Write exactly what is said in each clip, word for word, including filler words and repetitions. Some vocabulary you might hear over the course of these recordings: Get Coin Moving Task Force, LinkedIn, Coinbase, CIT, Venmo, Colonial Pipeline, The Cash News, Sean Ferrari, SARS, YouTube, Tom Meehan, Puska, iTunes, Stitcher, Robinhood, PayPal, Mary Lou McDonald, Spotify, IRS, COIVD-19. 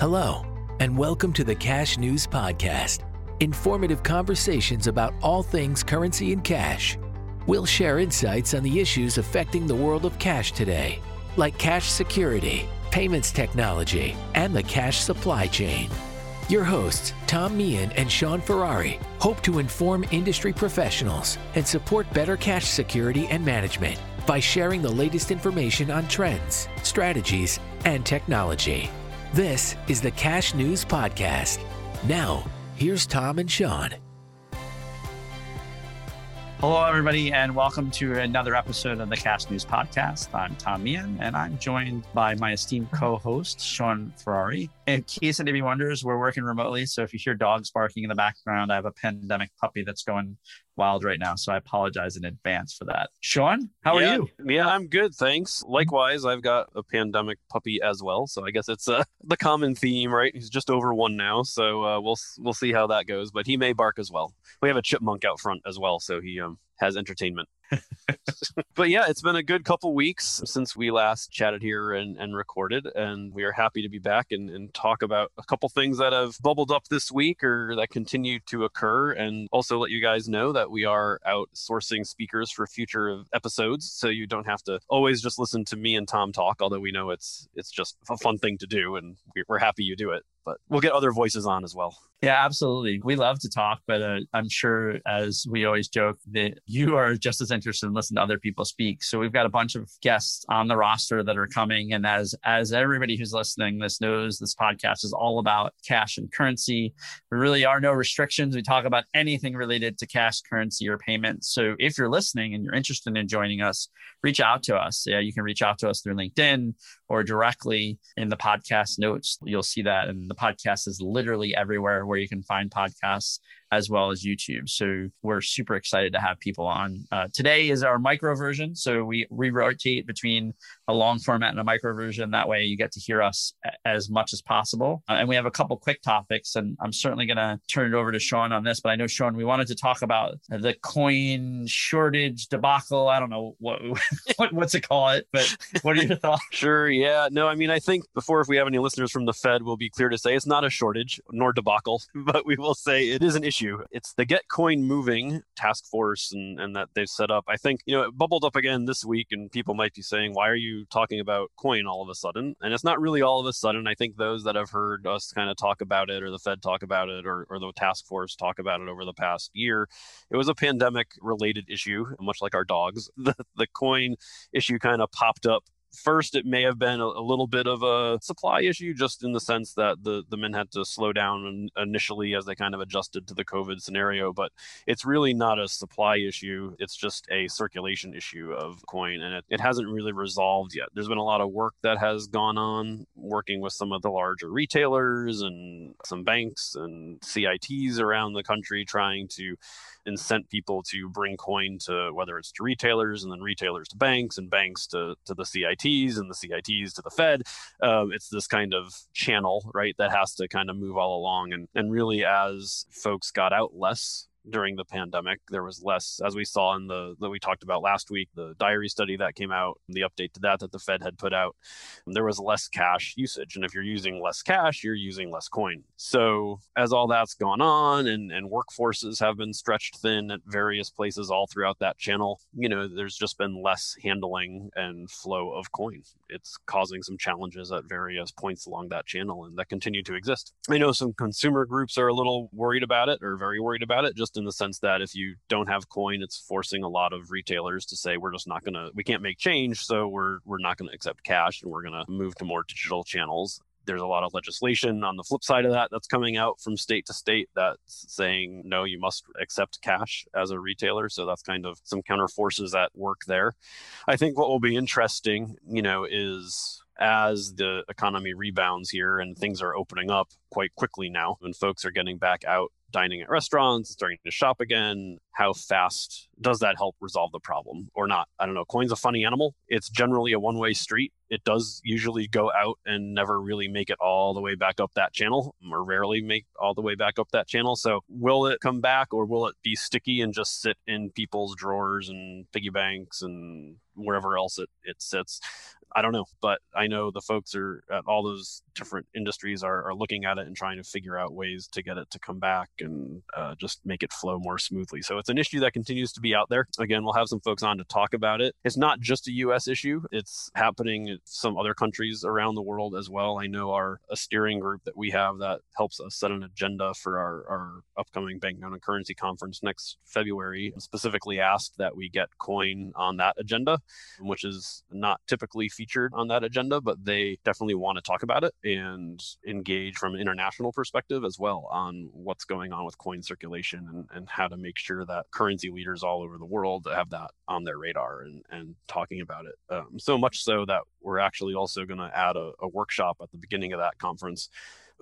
Hello, and welcome to the Cash News Podcast, informative conversations about all things currency and cash. We'll share insights on the issues affecting the world of cash today, like cash security, payments technology, and the cash supply chain. Your hosts, Tom Meehan and Sean Ferrari, hope to inform industry professionals and support better cash security and management by sharing the latest information on trends, strategies, and technology. This is the Cash News Podcast. Now, here's Tom and Sean. Hello, everybody, and welcome to another episode of the Cash News Podcast. I'm Tom Meehan, and I'm joined by my esteemed co-host, Sean Ferrari. In case anybody wonders, we're working remotely, so if you hear dogs barking in the background, I have a pandemic puppy that's going wild right now, so I apologize in advance for that. Sean, how yeah, are you? Yeah, I'm good, thanks. Likewise, I've got a pandemic puppy as well, so I guess it's uh, the common theme, right? He's just over one now, so uh, we'll we'll see how that goes, but he may bark as well. We have a chipmunk out front as well, so he um, has entertainment. But yeah, it's been a good couple weeks since we last chatted here and, and recorded, and we are happy to be back and, and talk about a couple things that have bubbled up this week or that continue to occur, and also let you guys know that we are out sourcing speakers for future episodes, so you don't have to always just listen to me and Tom talk, although we know it's it's just a fun thing to do, and we're happy you do it. But we'll get other voices on as well. Yeah, absolutely. We love to talk, but uh, I'm sure, as we always joke, that you are just as interested in listening to other people speak. So we've got a bunch of guests on the roster that are coming. And as as everybody who's listening, this knows this podcast is all about cash and currency. There really are no restrictions. We talk about anything related to cash, currency, or payments. So if you're listening and you're interested in joining us, reach out to us. Yeah, you can reach out to us through LinkedIn or directly in the podcast notes. You'll see that. And the podcast is literally everywhere where you can find podcasts, as well as YouTube. So we're super excited to have people on. Uh, today is our micro version. So we, we rotate between a long format and a micro version. That way you get to hear us as much as possible. Uh, and we have a couple quick topics, and I'm certainly going to turn it over to Sean on this, but I know, Sean, we wanted to talk about the coin shortage debacle. I don't know what, what what's it call it, but what are your thoughts? Sure. Yeah, no, I mean, I think before, if we have any listeners from the Fed, we'll be clear to say it's not a shortage nor debacle, but we will say it is an issue. It's the Get Coin Moving Task Force and, and that they've set up. I think, you know, it bubbled up again this week, and people might be saying, why are you talking about coin all of a sudden? And it's not really all of a sudden. I think those that have heard us kind of talk about it, or the Fed talk about it, or, or the task force talk about it over the past year, it was a pandemic related issue, much like our dogs. The, the coin issue kind of popped up. First, it may have been a, a little bit of a supply issue, just in the sense that the, the men had to slow down initially as they kind of adjusted to the COVID scenario. But it's really not a supply issue. It's just a circulation issue of coin, and it, it hasn't really resolved yet. There's been a lot of work that has gone on, working with some of the larger retailers and some banks and C I Ts around the country, trying to incent people to bring coin to, whether it's to retailers and then retailers to banks and banks to, to the C I Ts. And the C I Ts to the Fed. Um, it's this kind of channel, right, that has to kind of move all along. And, and really, as folks got out less during the pandemic, there was less, as we saw in the, that we talked about last week, the diary study that came out, the update to that that the Fed had put out, there was less cash usage. And if you're using less cash, you're using less coin. So as all that's gone on, and, and workforces have been stretched thin at various places all throughout that channel, you know, there's just been less handling and flow of coin. It's causing some challenges at various points along that channel, and that continue to exist. I know some consumer groups are a little worried about it, or very worried about it, just in the sense that if you don't have coin, it's forcing a lot of retailers to say, we're just not going to, we can't make change. So we're we're not going to accept cash, and we're going to move to more digital channels. There's a lot of legislation on the flip side of that that's coming out from state to state that's saying, no, you must accept cash as a retailer. So that's kind of some counter forces at work there. I think what will be interesting, you know, is as the economy rebounds here and things are opening up quite quickly now, and folks are getting back out dining at restaurants, starting to shop again, how fast does that help resolve the problem or not? I don't know. Coin's a funny animal. It's generally a one-way street. It does usually go out and never really make it all the way back up that channel, or rarely make all the way back up that channel. So will it come back, or will it be sticky and just sit in people's drawers and piggy banks and wherever else it, it sits? I don't know, but I know the folks are at all those different industries are, are looking at it and trying to figure out ways to get it to come back and uh, just make it flow more smoothly. So it's an issue that continues to be out there. Again, we'll have some folks on to talk about it. It's not just a U S issue. It's happening in some other countries around the world as well. I know our a steering group that we have that helps us set an agenda for our, our upcoming Banknote and Currency Conference next February specifically asked that we get coin on that agenda, which is not typically featured on that agenda, but they definitely want to talk about it and engage from an international perspective as well on what's going on with coin circulation and, and how to make sure that currency leaders all over the world have that on their radar and, and talking about it. Um, so much so that we're actually also going to add a, a workshop at the beginning of that conference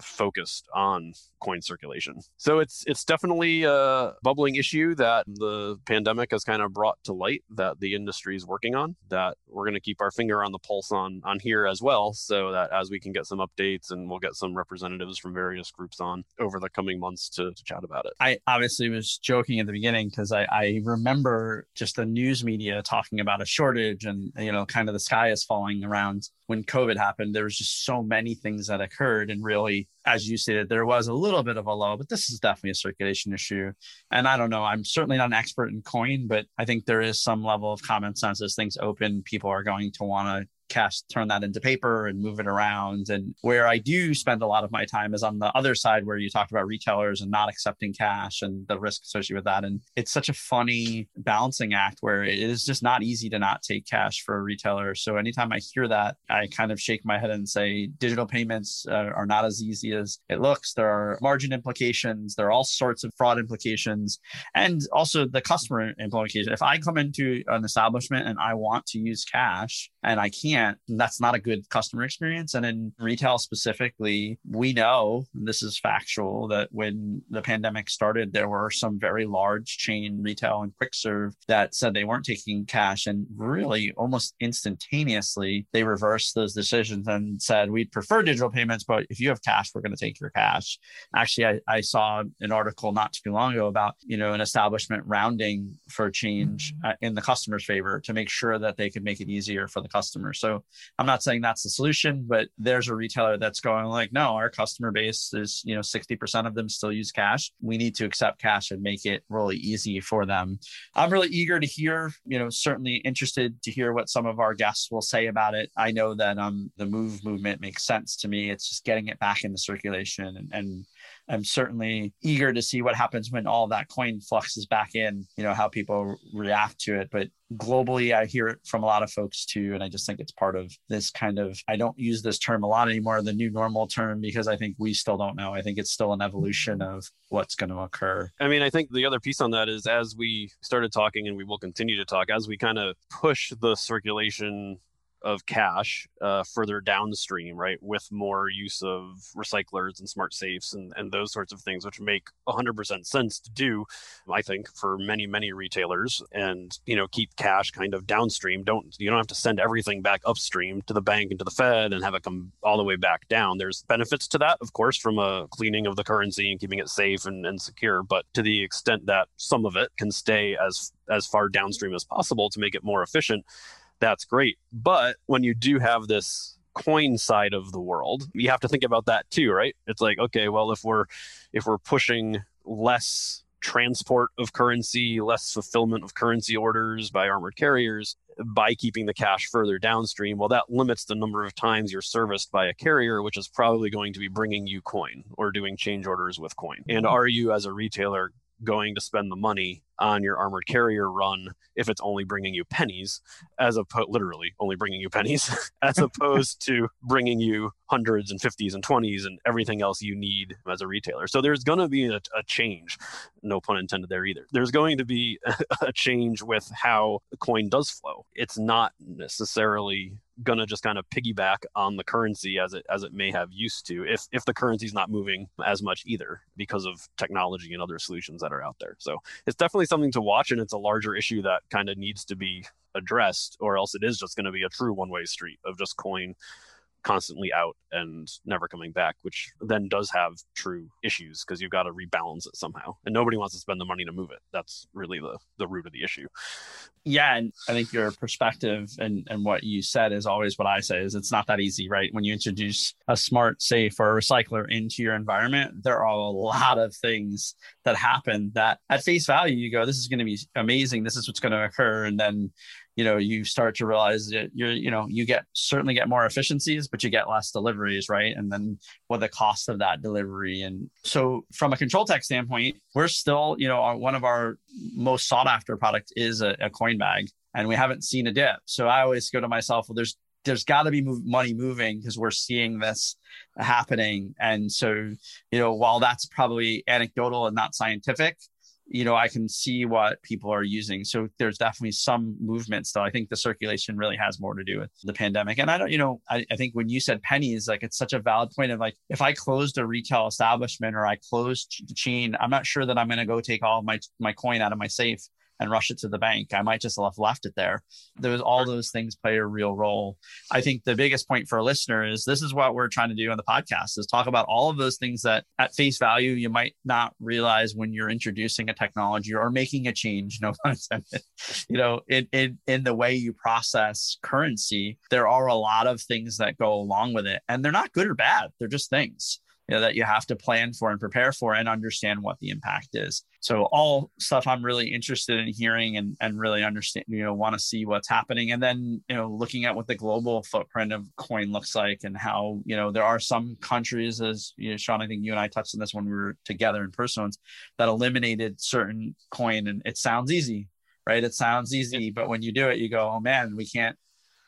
focused on coin circulation. So it's it's definitely a bubbling issue that the pandemic has kind of brought to light that the industry is working on, that we're going to keep our finger on the pulse on on here as well, so that as we can get some updates and we'll get some representatives from various groups on over the coming months to, to chat about it. I obviously was joking at the beginning because I, I remember just the news media talking about a shortage and, you know, kind of the sky is falling around. When COVID happened, there was just so many things that occurred, and really, as you stated, there was a little bit of a lull, but this is definitely a circulation issue. And I don't know, I'm certainly not an expert in coin, but I think there is some level of common sense. As things open, people are going to want to cash, turn that into paper and move it around. And where I do spend a lot of my time is on the other side where you talked about retailers and not accepting cash and the risk associated with that. And it's such a funny balancing act where it is just not easy to not take cash for a retailer. So anytime I hear that, I kind of shake my head and say, digital payments uh, are not as easy as it looks. There are margin implications. There are all sorts of fraud implications and also the customer implications. If I come into an establishment and I want to use cash and I can't, that's not a good customer experience. And in retail specifically, we know, and this is factual, that when the pandemic started, there were some very large chain retail and quick serve that said they weren't taking cash. And really almost instantaneously, they reversed those decisions and said, we'd prefer digital payments, but if you have cash, we're going to take your cash. Actually, I, I saw an article not too long ago about, you know, an establishment rounding for change uh, in the customer's favor to make sure that they could make it easier for the customer. So So I'm not saying that's the solution, but there's a retailer that's going like, no, our customer base is, you know, sixty percent of them still use cash. We need to accept cash and make it really easy for them. I'm really eager to hear, you know, certainly interested to hear what some of our guests will say about it. I know that um, the MOVE movement makes sense to me. It's just getting it back into circulation, and, and I'm certainly eager to see what happens when all that coin fluxes back in, you know, how people react to it. But globally, I hear it from a lot of folks too. And I just think it's part of this kind of, I don't use this term a lot anymore, the new normal term, because I think we still don't know. I think it's still an evolution of what's going to occur. I mean, I think the other piece on that is as we started talking, and we will continue to talk, as we kind of push the circulation of cash uh, further downstream, right? With more use of recyclers and smart safes and, and those sorts of things, which make one hundred percent sense to do, I think, for many, many retailers. And, you know, keep cash kind of downstream. Don't, you don't have to send everything back upstream to the bank and to the Fed and have it come all the way back down. There's benefits to that, of course, from a cleaning of the currency and keeping it safe and, and secure. But to the extent that some of it can stay as as far downstream as possible to make it more efficient, that's great. But when you do have this coin side of the world, you have to think about that too, right? It's like, okay, well, if we're if we're pushing less transport of currency, less fulfillment of currency orders by armored carriers, by keeping the cash further downstream, well, that limits the number of times you're serviced by a carrier, which is probably going to be bringing you coin or doing change orders with coin. And are you as a retailer going to spend the money on your armored carrier run if it's only bringing you pennies, as opposed, literally only bringing you pennies, as opposed to bringing you hundreds and fifties and twenties and everything else you need as a retailer? So there's going to be a, a change, no pun intended there either. There's going to be a, a change with how the coin does flow. It's not necessarily going to just kind of piggyback on the currency as it as it may have used to, if if the currency's not moving as much either because of technology and other solutions that are out there. So it's definitely something to watch, and it's a larger issue that kind of needs to be addressed, or else it is just going to be a true one-way street of just coin constantly out and never coming back, which then does have true issues because you've got to rebalance it somehow. And nobody wants to spend the money to move it. That's really the, the root of the issue. Yeah. And I think your perspective and, and what you said is always what I say is it's not that easy, right? When you introduce a smart safe or a recycler into your environment, there are a lot of things that happen that at face value, you go, this is going to be amazing. This is what's going to occur. And then, you know, you start to realize that you're, you know, you get certainly get more efficiencies, but you get less deliveries, right? And then what the cost of that delivery. And so from a control tech standpoint, we're still, you know, our, one of our most sought after product is a, a coin bag, and we haven't seen a dip. So I always go to myself, well, there's, there's gotta be move, money moving because we're seeing this happening. And so, you know, while that's probably anecdotal and not scientific, you know, I can see what people are using. So there's definitely some movements, though. I think the circulation really has more to do with the pandemic. And I don't, you know, I, I think when you said pennies, like it's such a valid point of like, if I closed a retail establishment or I closed the chain, I'm not sure that I'm going to go take all of my, my coin out of my safe and rush it to the bank. I might just have left it there. There was all those things play a real role. I think the biggest point for a listener is this is what we're trying to do on the podcast is talk about all of those things that at face value, you might not realize when you're introducing a technology or making a change, no pun intended. You know, in, in, in the way you process currency, there are a lot of things that go along with it, and they're not good or bad. They're just things, you know, that you have to plan for and prepare for and understand what the impact is. So all stuff I'm really interested in hearing and, and really understand, you know, want to see what's happening. And then, you know, looking at what the global footprint of coin looks like and how, you know, there are some countries, as you know, Sean, I think you and I touched on this when we were together in person, that eliminated certain coin. And it sounds easy, right? It sounds easy, but when you do it, you go, oh man, we can't,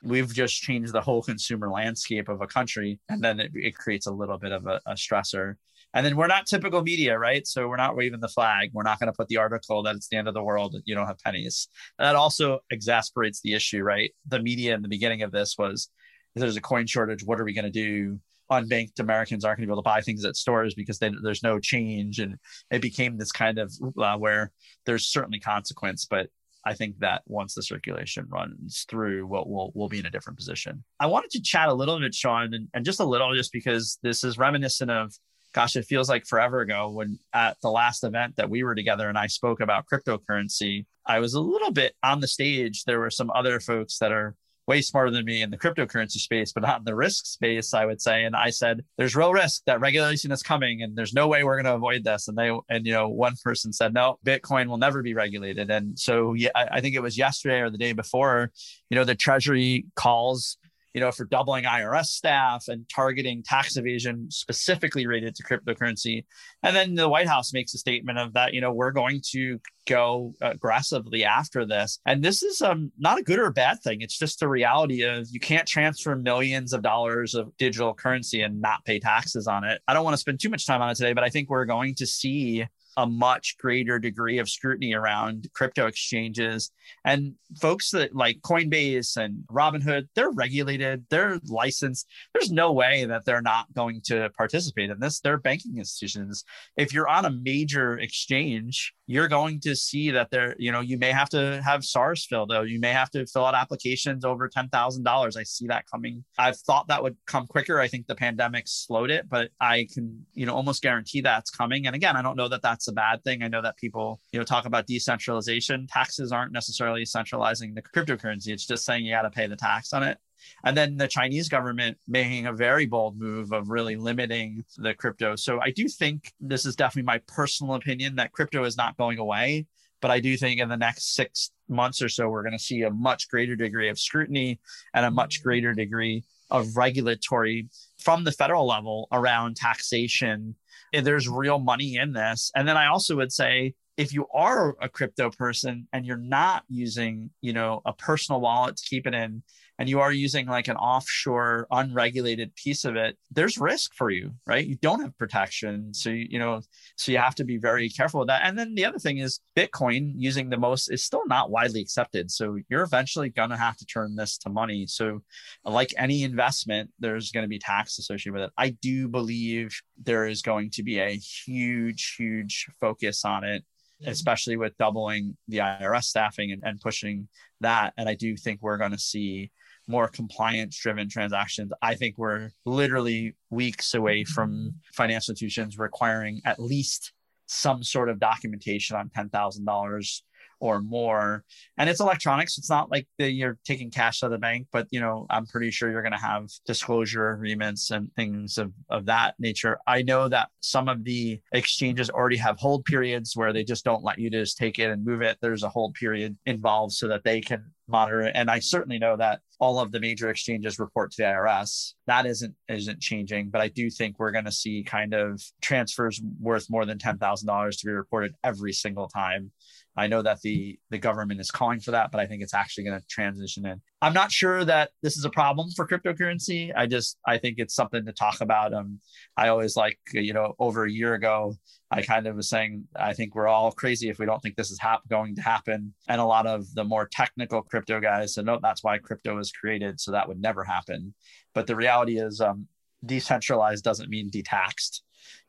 we've just changed the whole consumer landscape of a country. And then it, it creates a little bit of a, a stressor. And then we're not typical media, right? So we're not waving the flag. We're not going to put the article that it's the end of the world and you don't have pennies. That also exasperates the issue, right? The media in the beginning of this was, if there's a coin shortage, what are we going to do? Unbanked Americans aren't going to be able to buy things at stores because they, there's no change. And it became this kind of uh, where there's certainly consequence, but I think that once the circulation runs through, we'll, we'll, we'll be in a different position. I wanted to chat a little bit, Sean, and, and just a little, just because this is reminiscent of, gosh, it feels like forever ago when at the last event that we were together and I spoke about cryptocurrency, I was a little bit on the stage. There were some other folks that are way smarter than me in the cryptocurrency space, but not in the risk space, I would say. And I said, there's real risk that regulation is coming and there's no way we're going to avoid this. And they, and you know, one person said, no, Bitcoin will never be regulated. And so yeah, I think it was yesterday or the day before, you know, the Treasury calls, you know, for doubling I R S staff and targeting tax evasion specifically related to cryptocurrency. And then the White House makes a statement of that, you know, we're going to go aggressively after this. And this is um, not a good or a bad thing. It's just the reality of you can't transfer millions of dollars of digital currency and not pay taxes on it. I don't want to spend too much time on it today, but I think we're going to see a much greater degree of scrutiny around crypto exchanges and folks that like Coinbase and Robinhood, they're regulated, they're licensed. There's no way that they're not going to participate in this. They're banking institutions. If you're on a major exchange, you're going to see that there, you know, you may have to have SARS filled though. You may have to fill out applications over ten thousand dollars. I see that coming. I've thought that would come quicker. I think the pandemic slowed it, but I can, you know, almost guarantee that's coming. And again, I don't know that that's a bad thing. I know that people, you know, talk about decentralization. Taxes aren't necessarily centralizing the cryptocurrency. It's just saying you got to pay the tax on it. And then the Chinese government making a very bold move of really limiting the crypto. So I do think this is definitely my personal opinion that crypto is not going away. But I do think in the next six months or so, we're going to see a much greater degree of scrutiny and a much greater degree of regulatory from the federal level around taxation. There's real money in this. And then I also would say, if you are a crypto person and you're not using, you know, a personal wallet to keep it in, and you are using like an offshore unregulated piece of it, there's risk for you, right? You don't have protection. So, you, you know, so you have to be very careful with that. And then the other thing is Bitcoin using the most is still not widely accepted. So you're eventually going to have to turn this to money. So like any investment, there's going to be tax associated with it. I do believe there is going to be a huge, huge focus on it, especially with doubling the I R S staffing and, and pushing that. And I do think we're going to see more compliance-driven transactions. I think we're literally weeks away from financial institutions requiring at least some sort of documentation on ten thousand dollars or more. And it's electronics. It's not like the, you're taking cash out of the bank, but you know, I'm pretty sure you're going to have disclosure agreements and things of, of that nature. I know that some of the exchanges already have hold periods where they just don't let you just take it and move it. There's a hold period involved so that they can monitor it. And I certainly know that all of the major exchanges report to the I R S. That isn't isn't changing, but I do think we're going to see kind of transfers worth more than ten thousand dollars to be reported every single time. I know that the, the government is calling for that, but I think it's actually going to transition in. I'm not sure that this is a problem for cryptocurrency. I just, I think it's something to talk about. Um, I always like, you know, over a year ago, I kind of was saying, I think we're all crazy if we don't think this is hap- going to happen. And a lot of the more technical crypto guys said, no, that's why crypto was created. So that would never happen. But the reality is um, decentralized doesn't mean detaxed.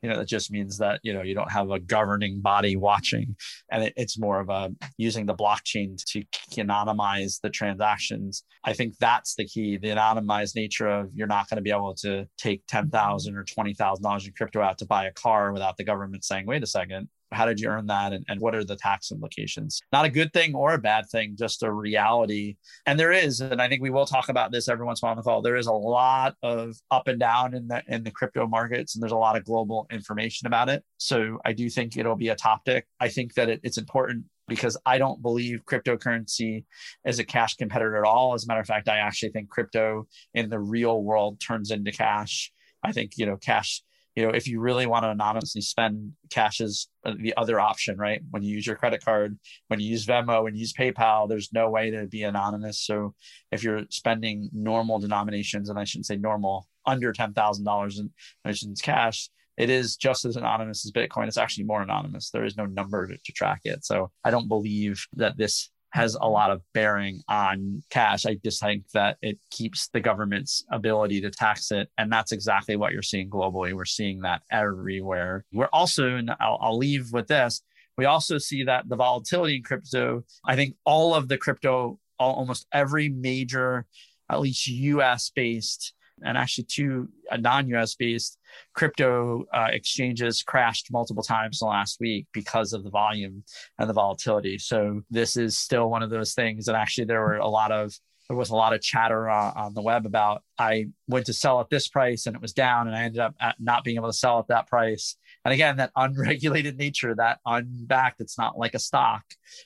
You know, that just means that, you know, you don't have a governing body watching, and it, it's more of a using the blockchain to anonymize the transactions. I think that's the key, the anonymized nature of you're not going to be able to take ten thousand dollars or twenty thousand dollars in crypto out to buy a car without the government saying, wait a second, how did you earn that? And, and what are the tax implications? Not a good thing or a bad thing, just a reality. And there is, and I think we will talk about this every once in a while on the call, there is a lot of up and down in the in the crypto markets, and there's a lot of global information about it. So I do think it'll be a topic. I think that it, it's important because I don't believe cryptocurrency is a cash competitor at all. As a matter of fact, I actually think crypto in the real world turns into cash. I think, you know, cash... You know, if you really want to anonymously spend, cash is the other option, right? When you use your credit card, when you use Venmo, when you use PayPal, there's no way to be anonymous. So if you're spending normal denominations, and I shouldn't say normal, under ten thousand dollars in denominations cash, it is just as anonymous as Bitcoin. It's actually more anonymous. There is no number to, to track it. So I don't believe that this has a lot of bearing on cash. I just think that it keeps the government's ability to tax it. And that's exactly what you're seeing globally. We're seeing that everywhere. We're also, and I'll, I'll leave with this, we also see that the volatility in crypto, I think all of the crypto, all, almost every major, at least U S based, and actually two non-U S based crypto uh, exchanges crashed multiple times in the last week because of the volume and the volatility. So this is still one of those things. And actually, there were a lot of there was a lot of chatter uh, on the web about I went to sell at this price and it was down, and I ended up not being able to sell at that price. And again, that unregulated nature, that unbacked, it's not like a stock.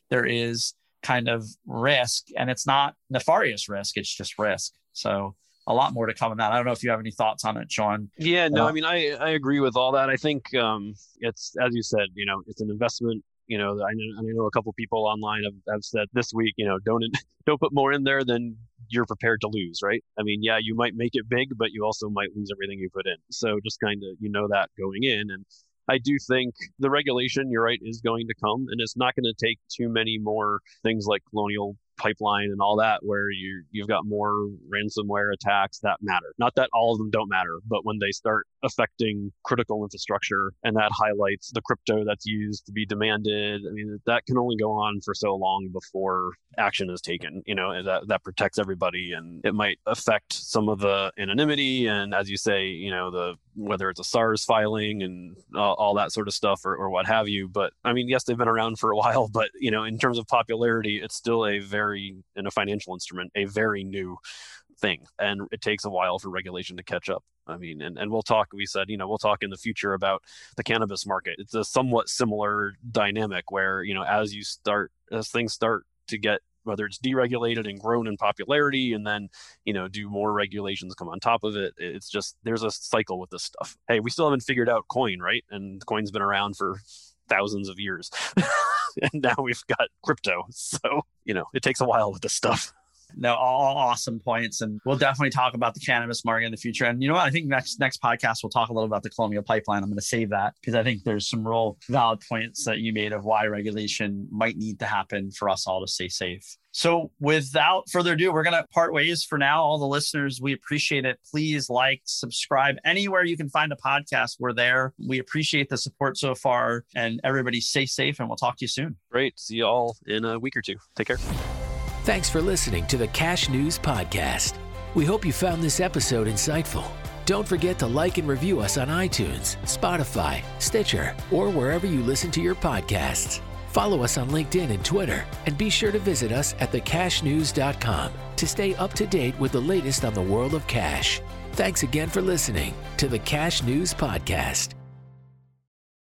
There is kind of risk, and it's not nefarious risk. It's just risk. So a lot more to come on that. I don't know if you have any thoughts on it, Sean. Yeah, no, uh, I mean, I, I agree with all that. I think um, it's, as you said, you know, it's an investment. You know, I know, I know a couple of people online have, have said this week, you know, don't, don't put more in there than you're prepared to lose, right? I mean, yeah, you might make it big, but you also might lose everything you put in. So just kind of, you know, that going in. And I do think the regulation, you're right, is going to come, and it's not going to take too many more things like Colonial Pipeline and all that, where you, you've got more ransomware attacks that matter. Not that all of them don't matter, but when they start affecting critical infrastructure and that highlights the crypto that's used to be demanded, I mean, that can only go on for so long before action is taken, you know, and that, that protects everybody. And it might affect some of the anonymity. And as you say, you know, the whether it's a SARS filing and uh, all that sort of stuff or, or what have you. But I mean, yes, they've been around for a while, but, you know, in terms of popularity, it's still a very, in a financial instrument, a very new thing. And it takes a while for regulation to catch up. I mean, and, and we'll talk, we said, you know, we'll talk in the future about the cannabis market. It's a somewhat similar dynamic where, you know, as you start, as things start to get, whether it's deregulated and grown in popularity, and then, you know, do more regulations come on top of it. It's just, there's a cycle with this stuff. Hey, we still haven't figured out coin, right? And coin's been around for thousands of years. And now we've got crypto. So, you know, it takes a while with this stuff. No, all awesome points. And we'll definitely talk about the cannabis market in the future. And you know what? I think next next podcast, we'll talk a little about the Colonial Pipeline. I'm going to save that because I think there's some real valid points that you made of why regulation might need to happen for us all to stay safe. So without further ado, we're going to part ways for now. All the listeners, we appreciate it. Please like, subscribe. Anywhere you can find a podcast, we're there. We appreciate the support so far. And everybody stay safe, and we'll talk to you soon. Great. See you all in a week or two. Take care. Thanks for listening to the Cash News Podcast. We hope you found this episode insightful. Don't forget to like and review us on iTunes, Spotify, Stitcher, or wherever you listen to your podcasts. Follow us on LinkedIn and Twitter, and be sure to visit us at the cash news dot com to stay up to date with the latest on the world of cash. Thanks again for listening to the Cash News Podcast.